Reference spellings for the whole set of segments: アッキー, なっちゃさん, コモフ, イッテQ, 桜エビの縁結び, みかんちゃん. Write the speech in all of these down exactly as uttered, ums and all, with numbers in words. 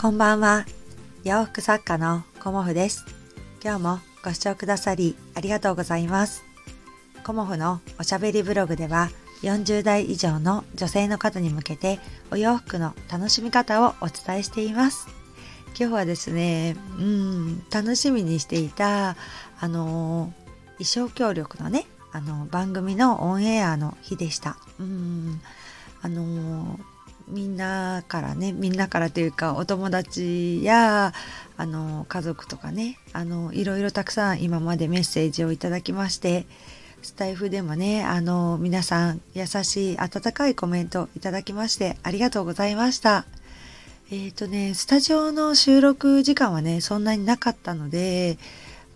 こんばんは。洋服作家のコモフです。今日もご視聴くださりありがとうございます。コモフのおしゃべりブログではよんじゅうだい以上の女性の方に向けてお洋服の楽しみ方をお伝えしています。今日はですね、うん、楽しみにしていたあの衣装協力のねあの番組のオンエアの日でした。うん、あのみんなからねみんなからというかお友達やあの家族とかねあのいろいろたくさん今までメッセージをいただきまして、スタイフでもねあの皆さん優しい温かいコメントいただきましてありがとうございました。えっとねスタジオの収録時間はねそんなになかったので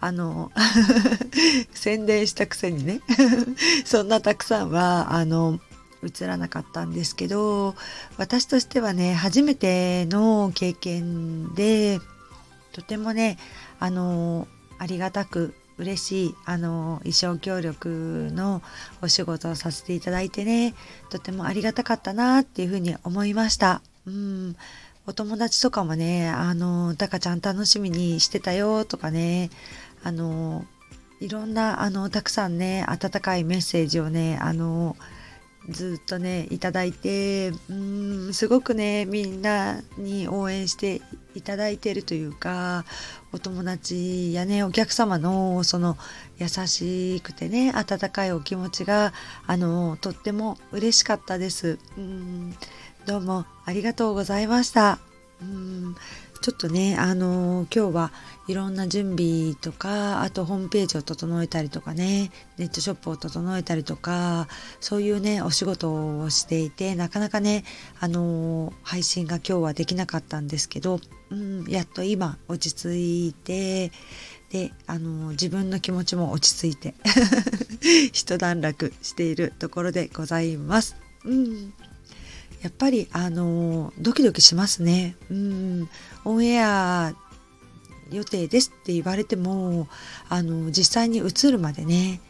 あの宣伝したくせにねそんなたくさんはあの映らなかったんですけど、私としてはね初めての経験でとてもねあのありがたく嬉しいあの衣装協力のお仕事をさせていただいてねとてもありがたかったなっていうふうに思いました。うん、お友達とかもねあのタカちゃん楽しみにしてたよとかねあのいろんなあのたくさんね温かいメッセージをねあのずっとねいただいて、うーんすごくねみんなに応援していただいているというか、お友達やねお客様のその優しくてね温かいお気持ちがあのとっても嬉しかったです。うーんどうもありがとうございました。うーんちょっとねあの今日はいろんな準備とか、あとホームページを整えたりとかねネットショップを整えたりとか、そういうねお仕事をしていてなかなかねあの配信が今日はできなかったんですけど、うん、やっと今落ち着いてであの自分の気持ちも落ち着いて一段落しているところでございます。うんやっぱりあのドキドキしますね。うん、オンエア予定ですって言われてもあの実際に映るまでね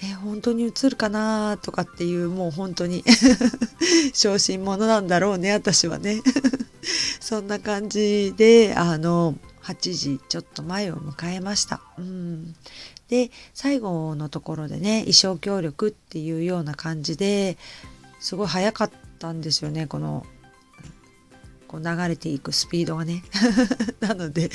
え本当に映るかなとかっていう、もう本当に小心者なんだろうね私はねそんな感じであのはちじちょっと前を迎えました。うんで最後のところでね衣装協力っていうような感じですごい早かったたんですよね、このこう流れていくスピードがねなので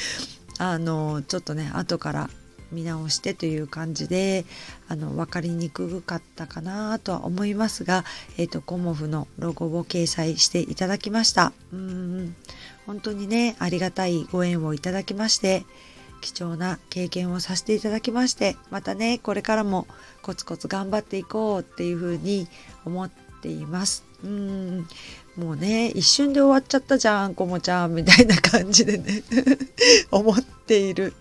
あのちょっとね後から見直してという感じであの分かりにくかったかなとは思いますが、えーと、コモフのロゴを掲載していただきました。うーん本当にねありがたいご縁をいただきまして貴重な経験をさせていただきまして、またねこれからもコツコツ頑張っていこうっていうふうに思ってっています。うーんもうね一瞬で終わっちゃったじゃんこもちゃんみたいな感じでね思っている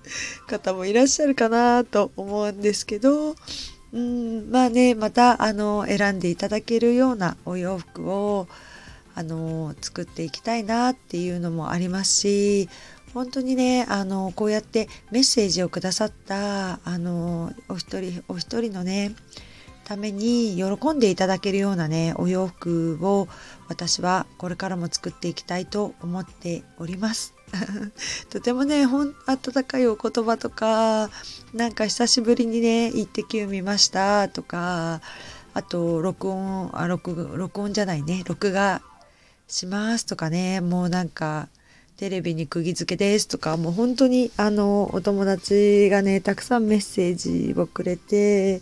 方もいらっしゃるかなと思うんですけど、うーんまあねまたあの選んでいただけるようなお洋服をあの作っていきたいなっていうのもありますし、本当にねあのこうやってメッセージをくださったあのお一人お一人のねために喜んでいただけるようなねお洋服を私はこれからも作っていきたいと思っておりますとてもねほん温かいお言葉とか、なんか久しぶりにねイッテ Q 見ましたとか、あと録音あ録録音じゃないね録画しますとかね、もうなんかテレビに釘付けですとか、もう本当にあのお友達がねたくさんメッセージをくれて、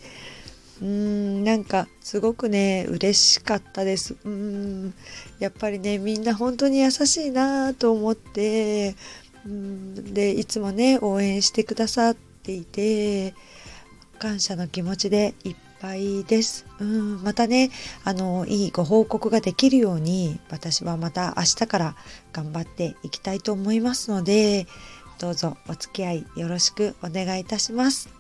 うーんなんかすごくね嬉しかったです。うーんやっぱりねみんな本当に優しいなと思って、うーんでいつもね応援してくださっていて感謝の気持ちでいっぱいです。うーんまたねあのいいご報告ができるように私はまた明日から頑張っていきたいと思いますので、どうぞお付き合いよろしくお願いいたします。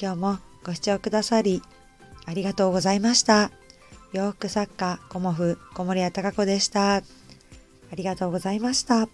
今日もご視聴くださりありがとうございました。洋服作家コモフ小森屋貴子でした。ありがとうございました。